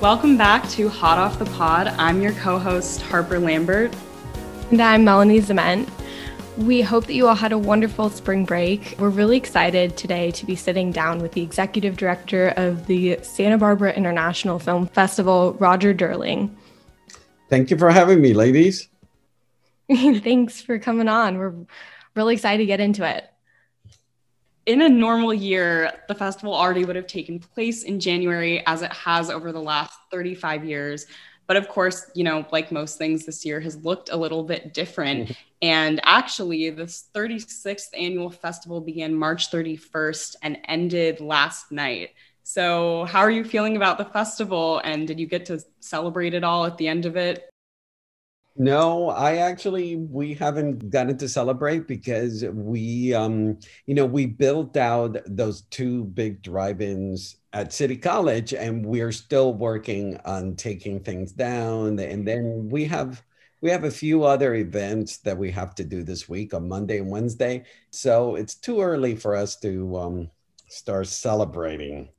Welcome back to Hot Off the Pod. I'm your co-host, Harper Lambert. And I'm Melanie Zement. We hope that you all had a wonderful spring break. We're really excited today to be sitting down with the executive director of the Santa Barbara International Film Festival, Roger Durling. Thank you for having me, ladies. Thanks for coming on. We're really excited to get into it. In a normal year, the festival already would have taken place in January, as it has over the last 35 years. But of course, you know, like most things, this year has looked a little bit different. And actually, this 36th annual festival began March 31st and ended last night. So how are you feeling about the festival? And did you get to celebrate it all at the end of it? No, we haven't gotten to celebrate because we built out those two big drive-ins at City College, and we're still working on taking things down. And then we have a few other events that we have to do this week on Monday and Wednesday. So it's too early for us to start celebrating.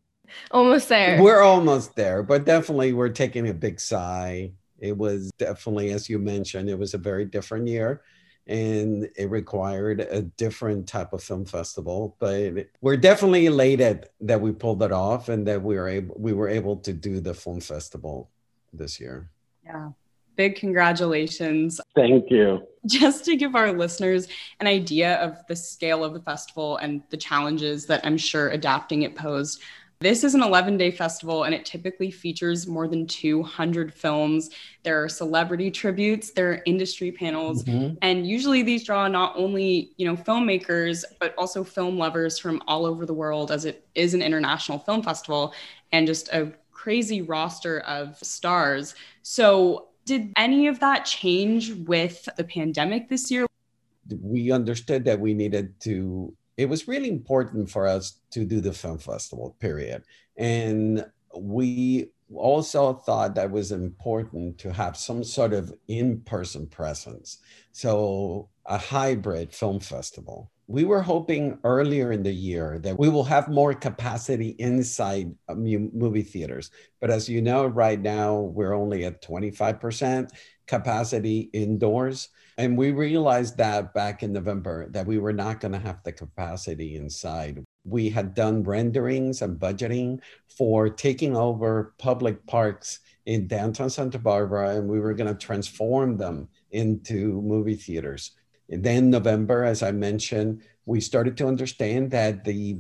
Almost there. We're almost there, but definitely we're taking a big sigh. It was definitely, as you mentioned, it was a very different year, and it required a different type of film festival. But we're definitely elated that we pulled it off and that we were able to do the film festival this year. Yeah. Big congratulations. Thank you. Just to give our listeners an idea of the scale of the festival and the challenges that I'm sure adapting it posed, this is an 11-day festival, and it typically features more than 200 films. There are celebrity tributes, there are industry panels, and usually these draw not only, filmmakers, but also film lovers from all over the world, as it is an international film festival and just a crazy roster of stars. So did any of that change with the pandemic this year? We understood that we needed to... It was really important for us to do the film festival, period. And we also thought that it was important to have some sort of in-person presence. So a hybrid film festival. We were hoping earlier in the year that we will have more capacity inside movie theaters. But as you know, right now, we're only at 25% capacity indoors. And we realized that back in November that we were not going to have the capacity inside. We had done renderings and budgeting for taking over public parks in downtown Santa Barbara, and we were going to transform them into movie theaters. And then November, as I mentioned, we started to understand that the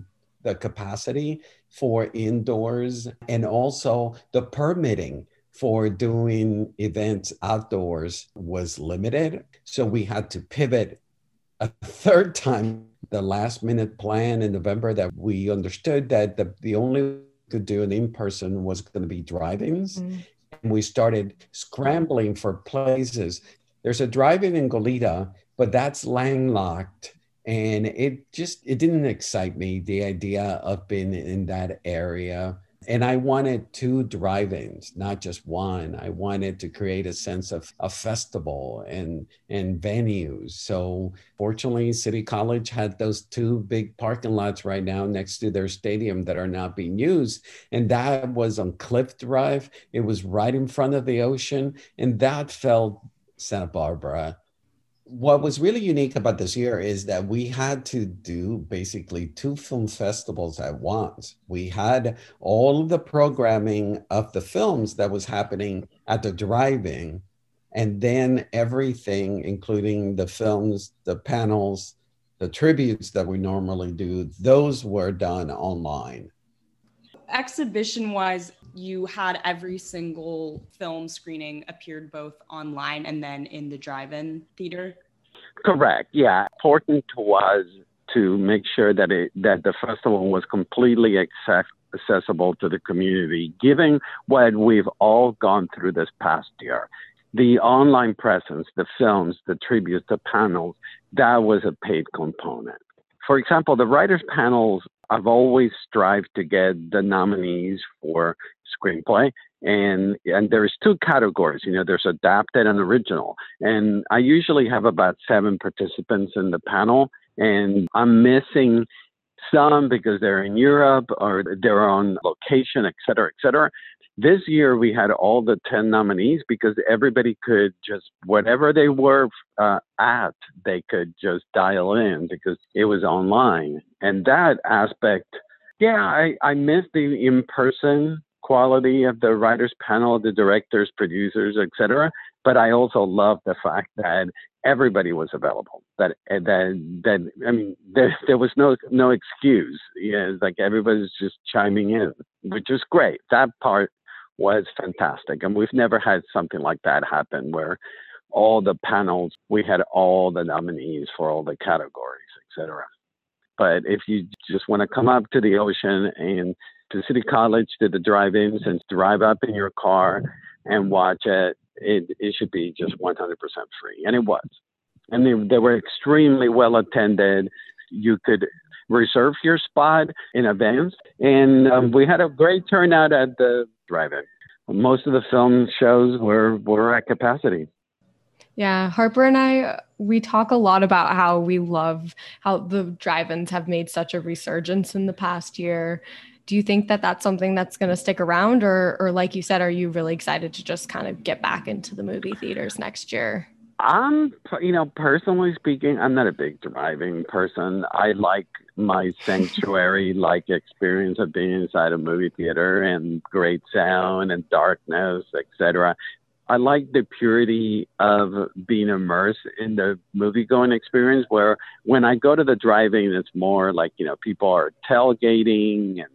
capacity for indoors and also the permitting for doing events outdoors was limited. So we had to pivot a third time, the last minute plan in November, that we understood that the only way we could do an in-person was going to be drive-ins. And we started scrambling for places. There's a drive-in in Goleta, but that's landlocked. And it didn't excite me, the idea of being in that area. And I wanted two drive-ins, not just one. I wanted to create a sense of a festival and venues. So fortunately, City College had those two big parking lots right now next to their stadium that are not being used. And that was on Cliff Drive. It was right in front of the ocean. And that felt Santa Barbara. What was really unique about this year is that we had to do basically two film festivals at once. We had all of the programming of the films that was happening at the drive-in, and then everything, including the films, the panels, the tributes that we normally do, those were done online. Exhibition-wise, you had every single film screening appeared both online and then in the drive-in theater? Correct, yeah. Important was to make sure that the festival was completely accessible to the community, given what we've all gone through this past year. The online presence, the films, the tributes, the panels, that was a paid component. For example, the writers' panels, I've always strived to get the nominees for screenplay. And there's two categories, there's adapted and original. And I usually have about 7 participants in the panel, and I'm missing some because they're in Europe or they're on location, et cetera, et cetera. This year, we had all the 10 nominees because everybody could just, whatever they were at, they could just dial in because it was online. And that aspect, yeah, I miss the in-person quality of the writers panel, the directors, producers, et cetera. But I also love the fact that everybody was available. That I mean, there was no excuse. Yeah, it's like everybody's just chiming in, which is great. That part was fantastic, and we've never had something like that happen where all the panels, we had all the nominees for all the categories, etc. But if you just want to come up to the ocean and to City College, to the drive-ins, and drive up in your car and watch it, it should be just 100% free. And it was. And they were extremely well attended. You could reserve your spot in advance. And we had a great turnout at the drive-in. Most of the film shows were at capacity. Yeah, Harper and I, we talk a lot about how we love how the drive-ins have made such a resurgence in the past year. Do you think that that's something that's going to stick around? Or like you said, are you really excited to just kind of get back into the movie theaters next year? I'm, personally speaking, I'm not a big driving person. I like my sanctuary-like experience of being inside a movie theater and great sound and darkness, et cetera. I like the purity of being immersed in the movie-going experience, where when I go to the drive-in, it's more like, people are tailgating, and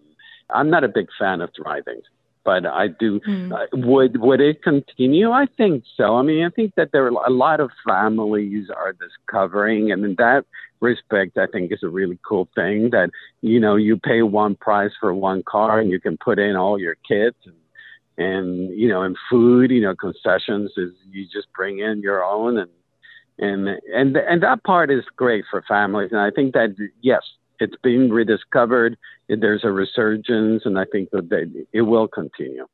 I'm not a big fan of driving, but I do. Would it continue? I think so. I mean, I think that there are a lot of families are discovering, and in that respect, I think is a really cool thing that, you pay one price for one car and you can put in all your kids and food, concessions is you just bring in your own and that part is great for families. And I think that, yes, it's being rediscovered. There's a resurgence, and I think that it will continue.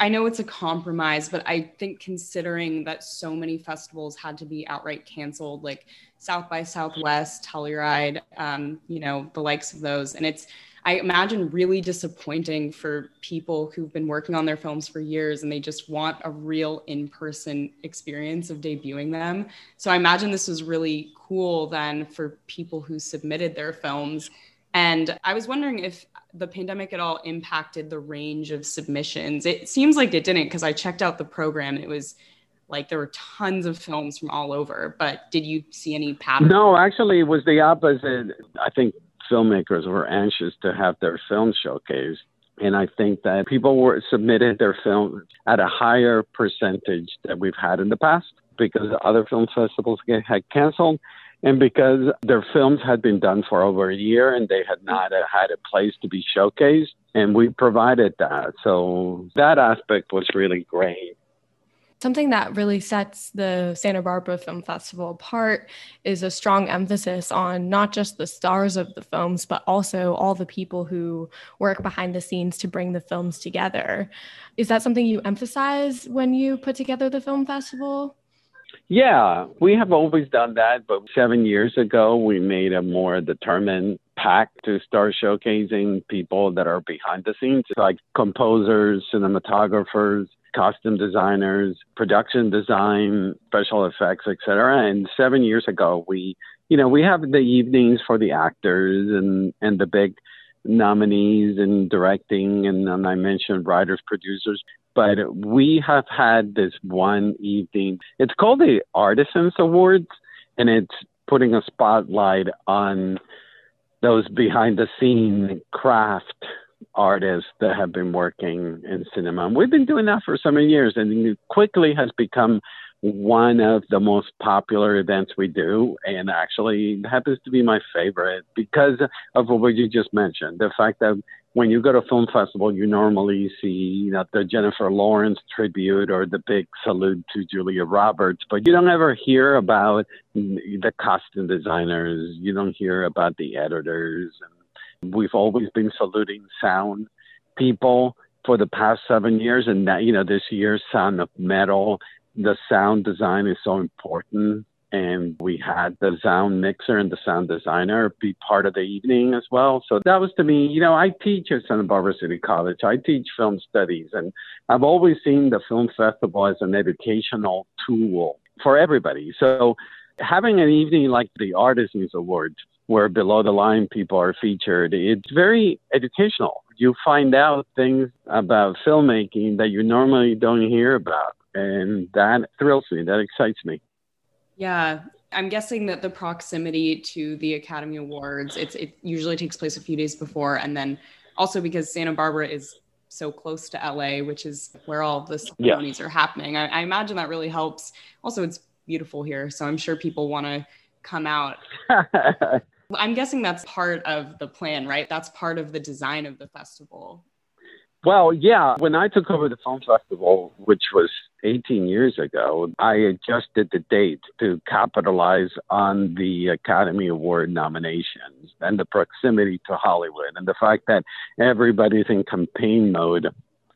I know it's a compromise, but I think considering that so many festivals had to be outright canceled, like South by Southwest, Telluride, the likes of those. And it's, I imagine, really disappointing for people who've been working on their films for years and they just want a real in-person experience of debuting them. So I imagine this was really cool then for people who submitted their films. And I was wondering if the pandemic at all impacted the range of submissions. It seems like it didn't, because I checked out the program and it was like there were tons of films from all over, but did you see any pattern? No, actually it was the opposite. I think filmmakers were anxious to have their film showcased. And I think that people submitted their film at a higher percentage than we've had in the past because other film festivals had canceled. And because their films had been done for over a year and they had not had a place to be showcased, and we provided that. So that aspect was really great. Something that really sets the Santa Barbara Film Festival apart is a strong emphasis on not just the stars of the films, but also all the people who work behind the scenes to bring the films together. Is that something you emphasize when you put together the film festival? Yeah, we have always done that, but 7 years ago, we made a more determined pact to start showcasing people that are behind the scenes, like composers, cinematographers, costume designers, production design, special effects, etc. And 7 years ago, we have the evenings for the actors and the big nominees in directing, and I mentioned writers, producers. But we have had this one evening. It's called the Artisans Awards, and it's putting a spotlight on those behind-the-scene craft artists that have been working in cinema. And we've been doing that for so many years, and it quickly has become one of the most popular events we do, and actually happens to be my favorite because of what you just mentioned, the fact that when you go to a film festival, you normally see the Jennifer Lawrence tribute or the big salute to Julia Roberts, but you don't ever hear about the costume designers. You don't hear about the editors. And we've always been saluting sound people for the past 7 years, and that, this year's Sound of Metal, the sound design is so important And we had the sound mixer and the sound designer be part of the evening as well. So that was, to me, you know, I teach at Santa Barbara City College. I teach film studies, and I've always seen the film festival as an educational tool for everybody. So having an evening like the Artisans Awards, where below the line people are featured, it's very educational. You find out things about filmmaking that you normally don't hear about. And that thrills me. That excites me. Yeah. I'm guessing that the proximity to the Academy Awards, it usually takes place a few days before. And then also because Santa Barbara is so close to LA, which is where all the ceremonies are happening. I imagine that really helps. Also, it's beautiful here, so I'm sure people want to come out. I'm guessing that's part of the plan, right? That's part of the design of the festival. Well, yeah. When I took over the film festival, which was 18 years ago, I adjusted the date to capitalize on the Academy Award nominations and the proximity to Hollywood and the fact that everybody's in campaign mode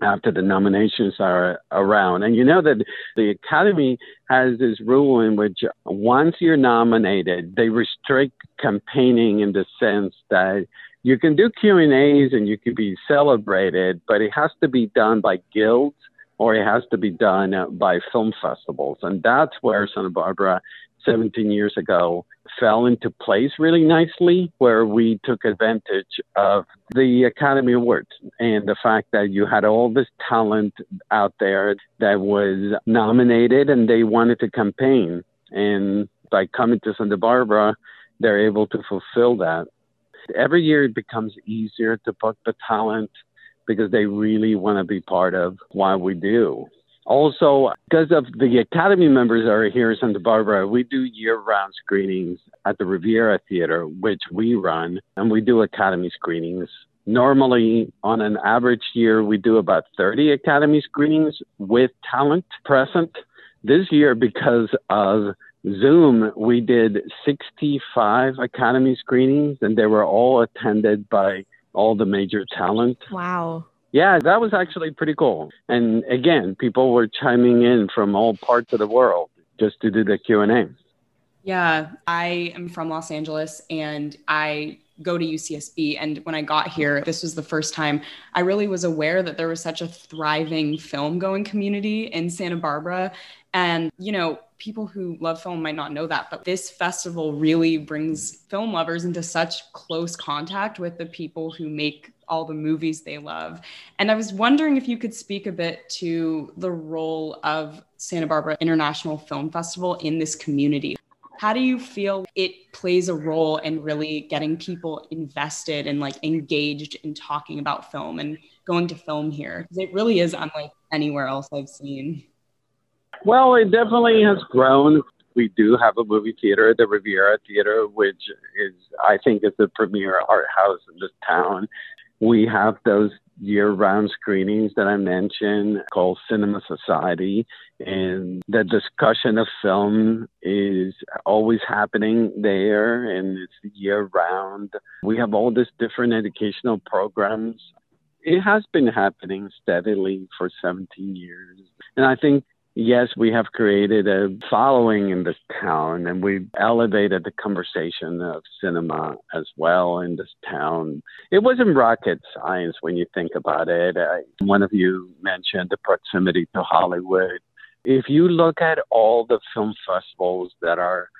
after the nominations are around. And you know that the Academy has this rule in which once you're nominated, they restrict campaigning in the sense that you can do Q&As and you can be celebrated, but it has to be done by guilds or it has to be done by film festivals. And that's where Santa Barbara 17 years ago fell into place really nicely, where we took advantage of the Academy Awards and the fact that you had all this talent out there that was nominated and they wanted to campaign. And by coming to Santa Barbara, they're able to fulfill that. Every year it becomes easier to book the talent because they really want to be part of what we do. Also, because of the Academy members are here in Santa Barbara, we do year-round screenings at the Riviera Theater, which we run, and we do Academy screenings. Normally, on an average year, we do about 30 Academy screenings with talent present. This year, because of Zoom, we did 65 Academy screenings, and they were all attended by all the major talent. Wow. Yeah, that was actually pretty cool. And again, people were chiming in from all parts of the world just to do the Q&A. Yeah, I am from Los Angeles and I go to UCSB. And when I got here, this was the first time I really was aware that there was such a thriving film going community in Santa Barbara. And, you know, people who love film might not know that, but this festival really brings film lovers into such close contact with the people who make all the movies they love. And I was wondering if you could speak a bit to the role of Santa Barbara International Film Festival in this community. How do you feel it plays a role in really getting people invested and like engaged in talking about film and going to film here? Because it really is unlike anywhere else I've seen. Well, it definitely has grown. We do have a movie theater, the Riviera Theater, which is, I think, is the premier art house in this town. We have those year-round screenings that I mentioned called Cinema Society, and the discussion of film is always happening there, and it's year-round. We have all these different educational programs. It has been happening steadily for 17 years, and I think yes, we have created a following in this town, and we've elevated the conversation of cinema as well in this town. It wasn't rocket science when you think about it. One of you mentioned the proximity to Hollywood. If you look at all the film festivals that are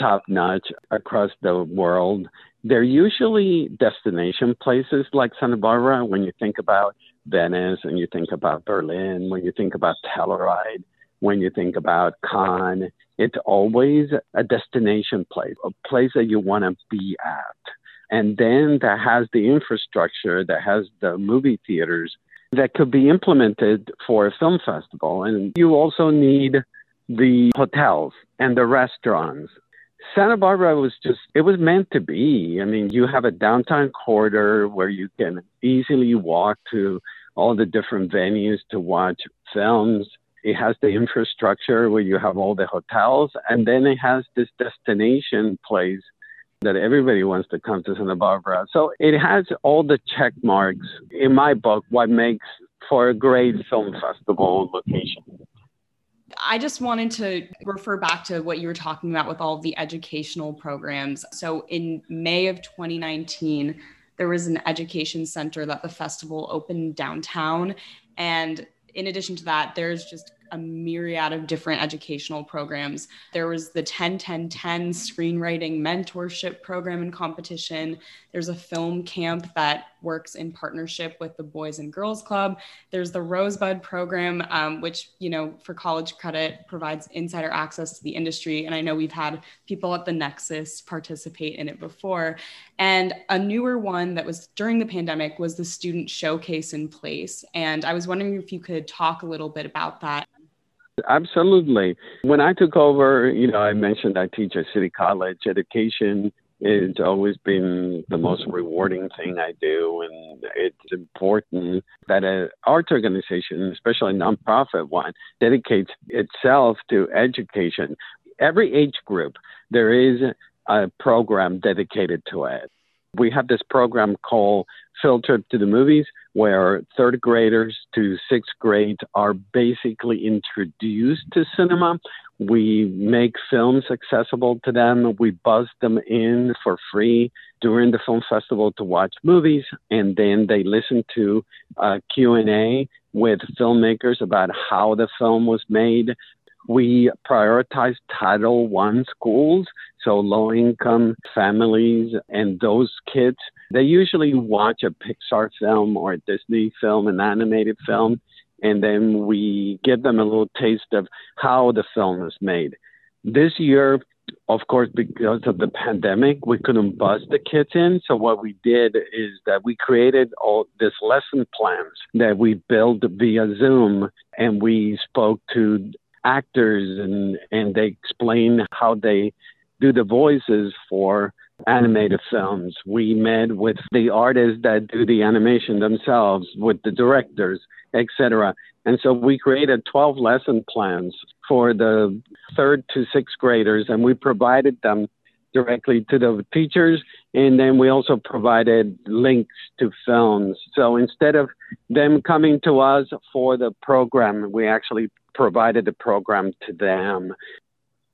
top-notch across the world, they're usually destination places like Santa Barbara. When you think about Venice and you think about Berlin, when you think about Telluride, when you think about Cannes, it's always a destination place, a place that you want to be at. And then that has the infrastructure, that has the movie theaters that could be implemented for a film festival. And you also need the hotels and the restaurants. Santa Barbara was just, it was meant to be. I mean, you have a downtown corridor where you can easily walk to all the different venues to watch films. It has the infrastructure where you have all the hotels, and then it has this destination place that everybody wants to come to Santa Barbara. So it has all the check marks, in my book, what makes for a great film festival location. I just wanted to refer back to what you were talking about with all the educational programs. So in May of 2019, there was an education center that the festival opened downtown. And in addition to that, there's just a myriad of different educational programs. There was the 10-10-10 screenwriting mentorship program and competition. There's a film camp that works in partnership with the Boys and Girls Club. There's the Rosebud program, which, you know, for college credit provides insider access to the industry. And I know we've had people at the Nexus participate in it before. And a newer one that was during the pandemic was the Student Showcase in Place. And I was wondering if you could talk a little bit about that. Absolutely. When I took over, you know, I mentioned I teach at City College. Education has always been the most rewarding thing I do. And it's important that an arts organization, especially a nonprofit one, dedicates itself to education. Every age group, there is a program dedicated to it. We have this program called Field Trip to the Movies, where third graders to sixth grade are basically introduced to cinema. We make films accessible to them. We buzz them in for free during the film festival to watch movies. And then they listen to a Q&A with filmmakers about how the film was made. We prioritize Title I schools, so low-income families and those kids. They usually watch a Pixar film or a Disney film, an animated film, and then we give them a little taste of how the film is made. This year, of course, because of the pandemic, we couldn't buzz the kids in. So what we did is that we created all these lesson plans that we built via Zoom, and we spoke to actors and they explain how they do the voices for animated films. We met with the artists that do the animation themselves, with the directors, etc. And so we created 12 lesson plans for the third to sixth graders, and we provided them directly to the teachers, and then we also provided links to films. So instead of them coming to us for the program, we actually provided the program to them.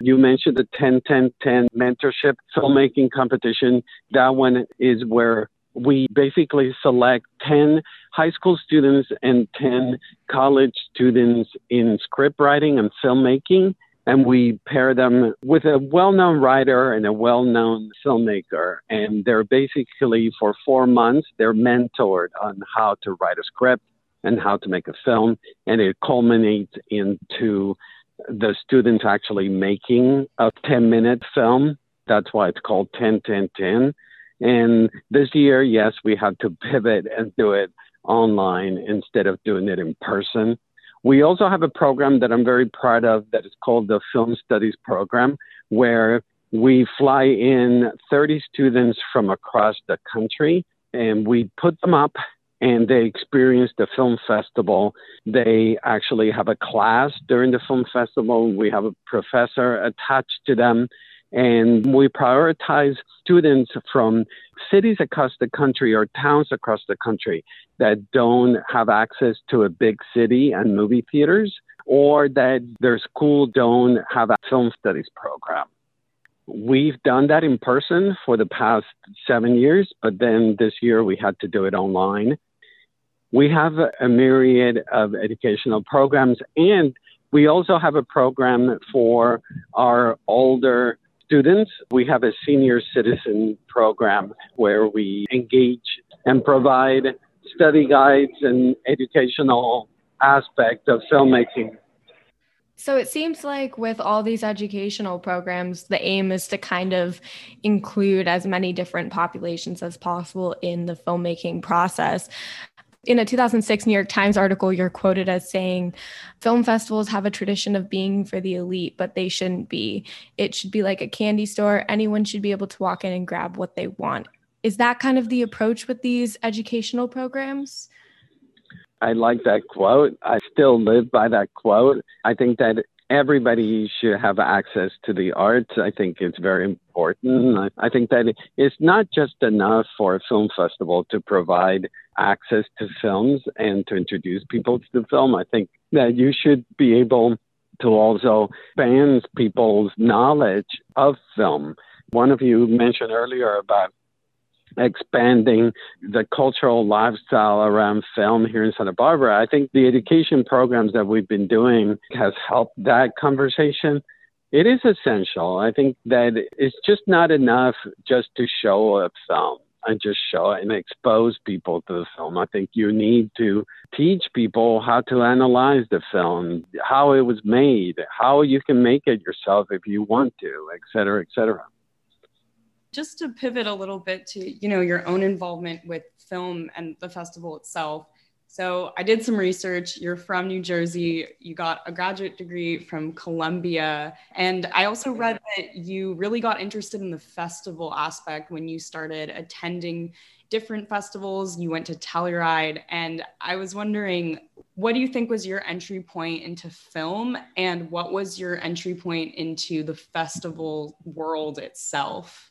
You mentioned the 10-10-10 mentorship filmmaking competition. That one is where we basically select 10 high school students and 10 college students in script writing and filmmaking. And we pair them with a well-known writer and a well-known filmmaker. And they're basically, for 4 months, they're mentored on how to write a script and how to make a film. And it culminates into the students actually making a 10-minute film. That's why it's called 10-10-10. And this year, yes, we had to pivot and do it online instead of doing it in person. We also have a program that I'm very proud of that is called the Film Studies Program, where we fly in 30 students from across the country, and we put them up and they experience the film festival. They actually have a class during the film festival. We have a professor attached to them, and we prioritize students from cities across the country or towns across the country that don't have access to a big city and movie theaters, or that their school don't have a film studies program. We've done that in person for the past 7 years, but then this year we had to do it online. We have a myriad of educational programs, and we also have a program for our older students. We have a senior citizen program where we engage and provide study guides and educational aspect of filmmaking. So it seems like with all these educational programs, the aim is to kind of include as many different populations as possible in the filmmaking process. In a 2006 New York Times article, you're quoted as saying, "Film festivals have a tradition of being for the elite, but they shouldn't be. It should be like a candy store. Anyone should be able to walk in and grab what they want." Is that kind of the approach with these educational programs? I like that quote. I still live by that quote. I think that everybody should have access to the arts. I think it's very important. I think that it's not just enough for a film festival to provide access to films and to introduce people to the film. I think that you should be able to also expand people's knowledge of film. One of you mentioned earlier about expanding the cultural lifestyle around film here in Santa Barbara. I think the education programs that we've been doing has helped that conversation. It is essential. I think that it's just not enough just to show a film and just show it and expose people to the film. I think you need to teach people how to analyze the film, how it was made, how you can make it yourself if you want to, et cetera, et cetera. Just to pivot a little bit to, you know, your own involvement with film and the festival itself. So I did some research. You're from New Jersey. You got a graduate degree from Columbia. And I also read that you really got interested in the festival aspect when you started attending different festivals. You went to Telluride. And I was wondering, what do you think was your entry point into film? And what was your entry point into the festival world itself?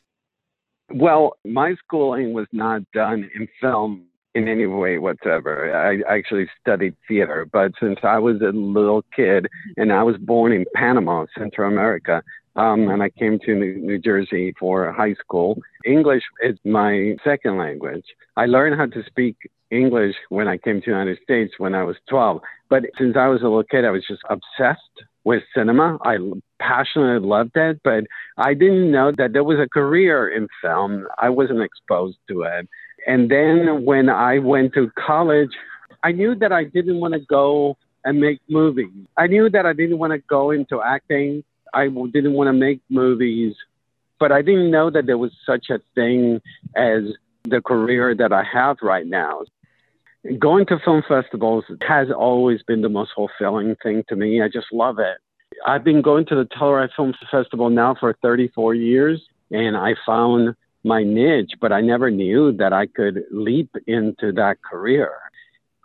Well, my schooling was not done in film in any way whatsoever. I actually studied theater, but since I was a little kid and I was born in Panama, Central America, and I came to New Jersey for high school, English is my second language. I learned how to speak English when I came to the United States when I was 12. But since I was a little kid, I was just obsessed with cinema. I passionately loved it, but I didn't know that there was a career in film. I wasn't exposed to it. And then when I went to college, I knew that I didn't want to go and make movies. I knew that I didn't want to go into acting. I didn't want to make movies, but I didn't know that there was such a thing as the career that I have right now. Going to film festivals has always been the most fulfilling thing to me. I just love it. I've been going to the Telluride Film Festival now for 34 years, and I found my niche, but I never knew that I could leap into that career.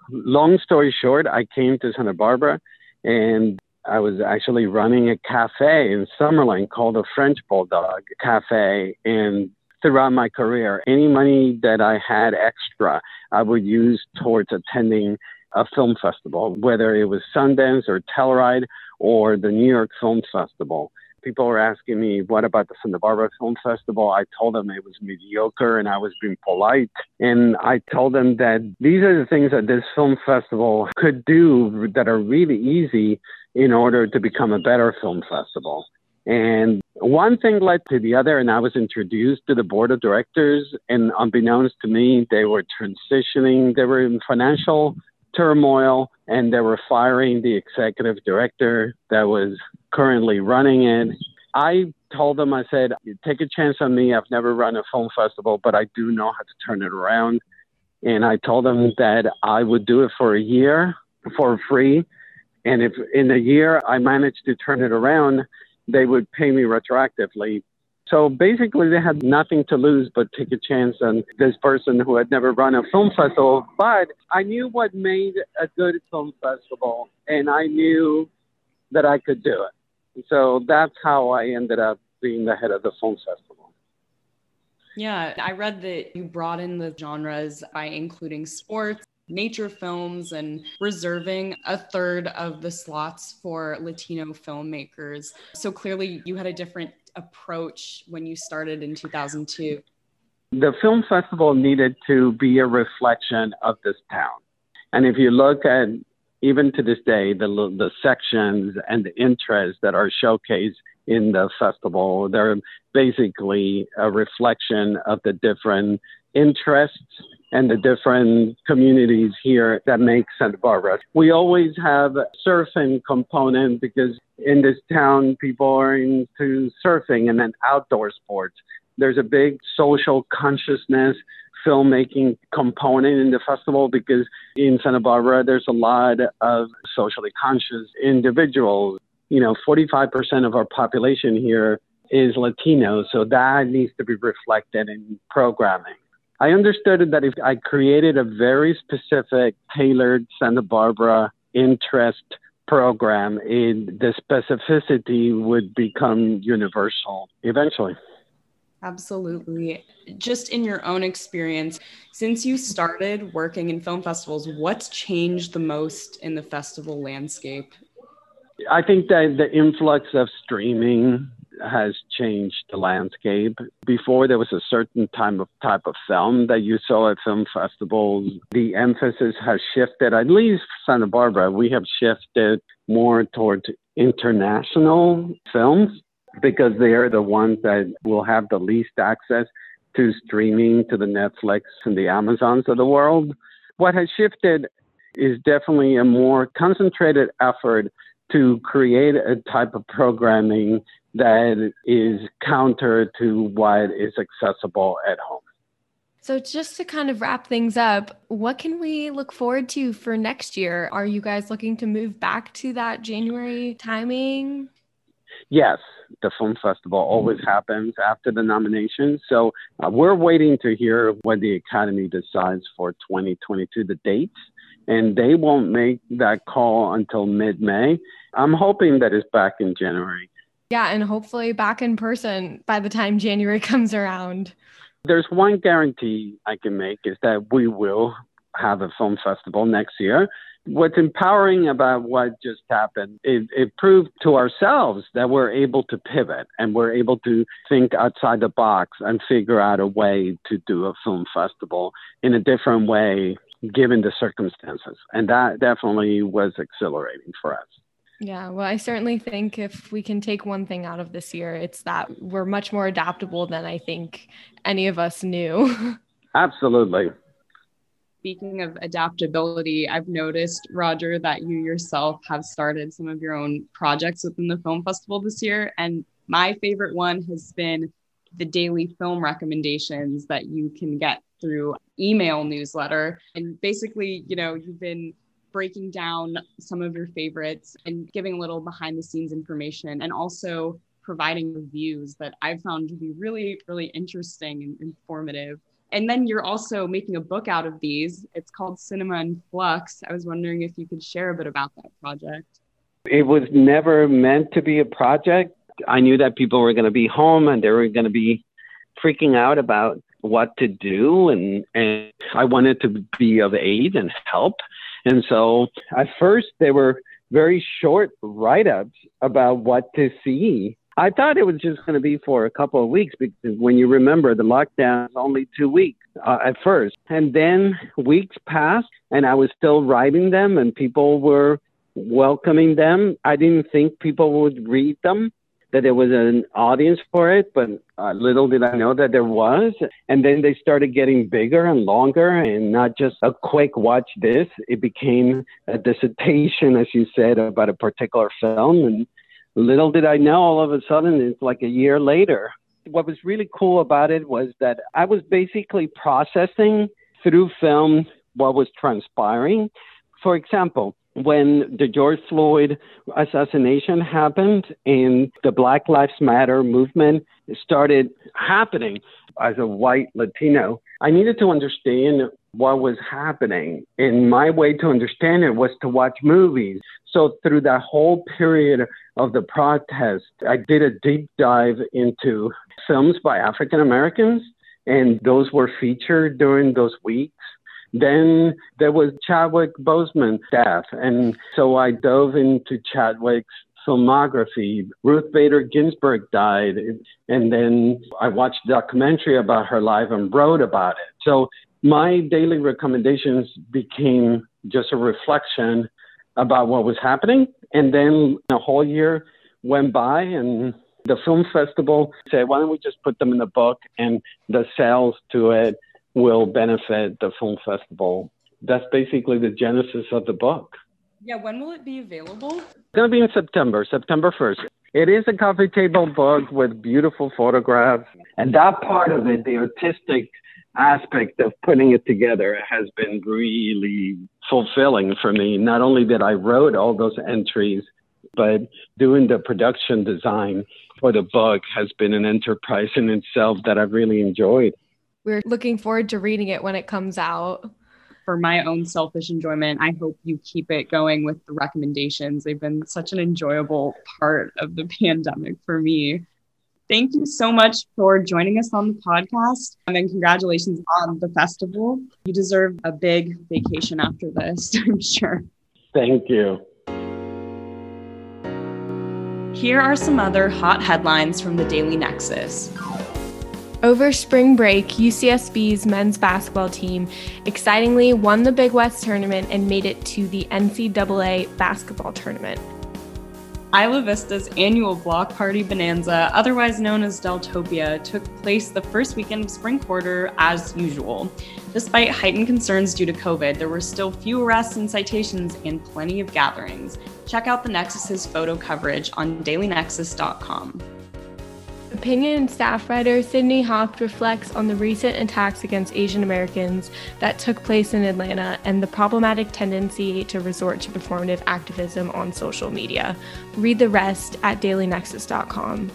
Long story short, I came to Santa Barbara, and I was actually running a cafe in Summerlin called the French Bulldog Cafe, and throughout my career, any money that I had extra, I would use towards attending a film festival, whether it was Sundance or Telluride or the New York Film Festival. People were asking me, what about the Santa Barbara Film Festival? I told them it was mediocre and I was being polite. And I told them that these are the things that this film festival could do that are really easy in order to become a better film festival. And one thing led to the other, and I was introduced to the board of directors, and unbeknownst to me, they were transitioning. They were in financial turmoil, and they were firing the executive director that was currently running it. I told them, I said, take a chance on me. I've never run a film festival, but I do know how to turn it around. And I told them that I would do it for a year for free. And if in a year I managed to turn it around, they would pay me retroactively. So basically, they had nothing to lose but take a chance on this person who had never run a film festival. But I knew what made a good film festival, and I knew that I could do it. So that's how I ended up being the head of the film festival. Yeah, I read that you brought in the genres by including sports, nature films, and reserving a third of the slots for Latino filmmakers. So clearly you had a different approach when you started in 2002. The film festival needed to be a reflection of this town. And if you look at, even to this day, the sections and the interests that are showcased in the festival, they're basically a reflection of the different interests and the different communities here that make Santa Barbara. We always have a surfing component because in this town, people are into surfing and then outdoor sports. There's a big social consciousness filmmaking component in the festival because in Santa Barbara, there's a lot of socially conscious individuals. You know, 45% of our population here is Latino, so that needs to be reflected in programming. I understood that if I created a very specific, tailored Santa Barbara interest program, the specificity would become universal eventually. Absolutely. Just in your own experience, since you started working in film festivals, what's changed the most in the festival landscape? I think that the influx of streaming has changed the landscape. Before, there was a certain type of film that you saw at film festivals. The emphasis has shifted, at least Santa Barbara, we have shifted more towards international films because they are the ones that will have the least access to streaming, to the Netflix and the Amazons of the world. What has shifted is definitely a more concentrated effort to create a type of programming that is counter to what is accessible at home. So just to kind of wrap things up, what can we look forward to for next year? Are you guys looking to move back to that January timing? Yes, the film festival always happens after the nomination. So we're waiting to hear what the Academy decides for 2022, the date, and they won't make that call until mid-May. I'm hoping that it's back in January. Yeah, and hopefully back in person by the time January comes around. There's one guarantee I can make is that we will have a film festival next year. What's empowering about what just happened is it proved to ourselves that we're able to pivot and we're able to think outside the box and figure out a way to do a film festival in a different way given the circumstances. And that definitely was exhilarating for us. Yeah, well, I certainly think if we can take one thing out of this year, it's that we're much more adaptable than I think any of us knew. Absolutely. Speaking of adaptability, I've noticed, Roger, that you yourself have started some of your own projects within the film festival this year. And my favorite one has been the daily film recommendations that you can get through email newsletter. And basically, you know, you've been breaking down some of your favorites and giving a little behind the scenes information and also providing reviews that I've found to be really, really interesting and informative. And then you're also making a book out of these. It's called Cinema in Flux. I was wondering if you could share a bit about that project. It was never meant to be a project. I knew that people were going to be home and they were going to be freaking out about what to do. And I wanted to be of aid and help. And so at first, they were very short write-ups about what to see. I thought it was just going to be for a couple of weeks because when you remember, the lockdown was only 2 weeks at first. And then weeks passed and I was still writing them and people were welcoming them. I didn't think people would read them, that there was an audience for it, but little did I know that there was. And then they started getting bigger and longer and not just a quick watch this. It became a dissertation, as you said, about a particular film. And little did I know, all of a sudden, it's like a year later. What was really cool about it was that I was basically processing through film what was transpiring. For example, when the George Floyd assassination happened and the Black Lives Matter movement started happening as a white Latino, I needed to understand what was happening. And my way to understand it was to watch movies. So through that whole period of the protest, I did a deep dive into films by African Americans, and those were featured during those weeks. Then there was Chadwick Boseman's death, and so I dove into Chadwick's filmography. Ruth Bader Ginsburg died, and then I watched a documentary about her life and wrote about it. So my daily recommendations became just a reflection about what was happening. And then a whole year went by and the film festival said, why don't we just put them in the book and the sales to it will benefit the film festival. That's basically the genesis of the book. Yeah, when will it be available? It's going to be in September 1st. It is a coffee table book with beautiful photographs. And that part of it, the artistic aspect of putting it together has been really fulfilling for me. Not only that I wrote all those entries, but doing the production design for the book has been an enterprise in itself that I've really enjoyed. We're looking forward to reading it when it comes out. For my own selfish enjoyment, I hope you keep it going with the recommendations. They've been such an enjoyable part of the pandemic for me. Thank you so much for joining us on the podcast. And then congratulations on the festival. You deserve a big vacation after this, I'm sure. Thank you. Here are some other hot headlines from the Daily Nexus. Over spring break, UCSB's men's basketball team excitingly won the Big West tournament and made it to the NCAA basketball tournament. Isla Vista's annual block party bonanza, otherwise known as Deltopia, took place the first weekend of spring quarter as usual. Despite heightened concerns due to COVID, there were still few arrests and citations and plenty of gatherings. Check out the Nexus's photo coverage on dailynexus.com. Opinion and staff writer Sydney Hoft reflects on the recent attacks against Asian Americans that took place in Atlanta and the problematic tendency to resort to performative activism on social media. Read the rest at dailynexus.com.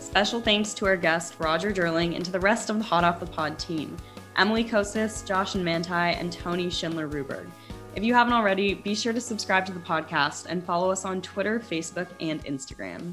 Special thanks to our guest Roger Durling and to the rest of the Hot Off the Pod team, Emily Kosis, Josh and Manti, and Tony Schindler-Ruberg. If you haven't already, be sure to subscribe to the podcast and follow us on Twitter, Facebook, and Instagram.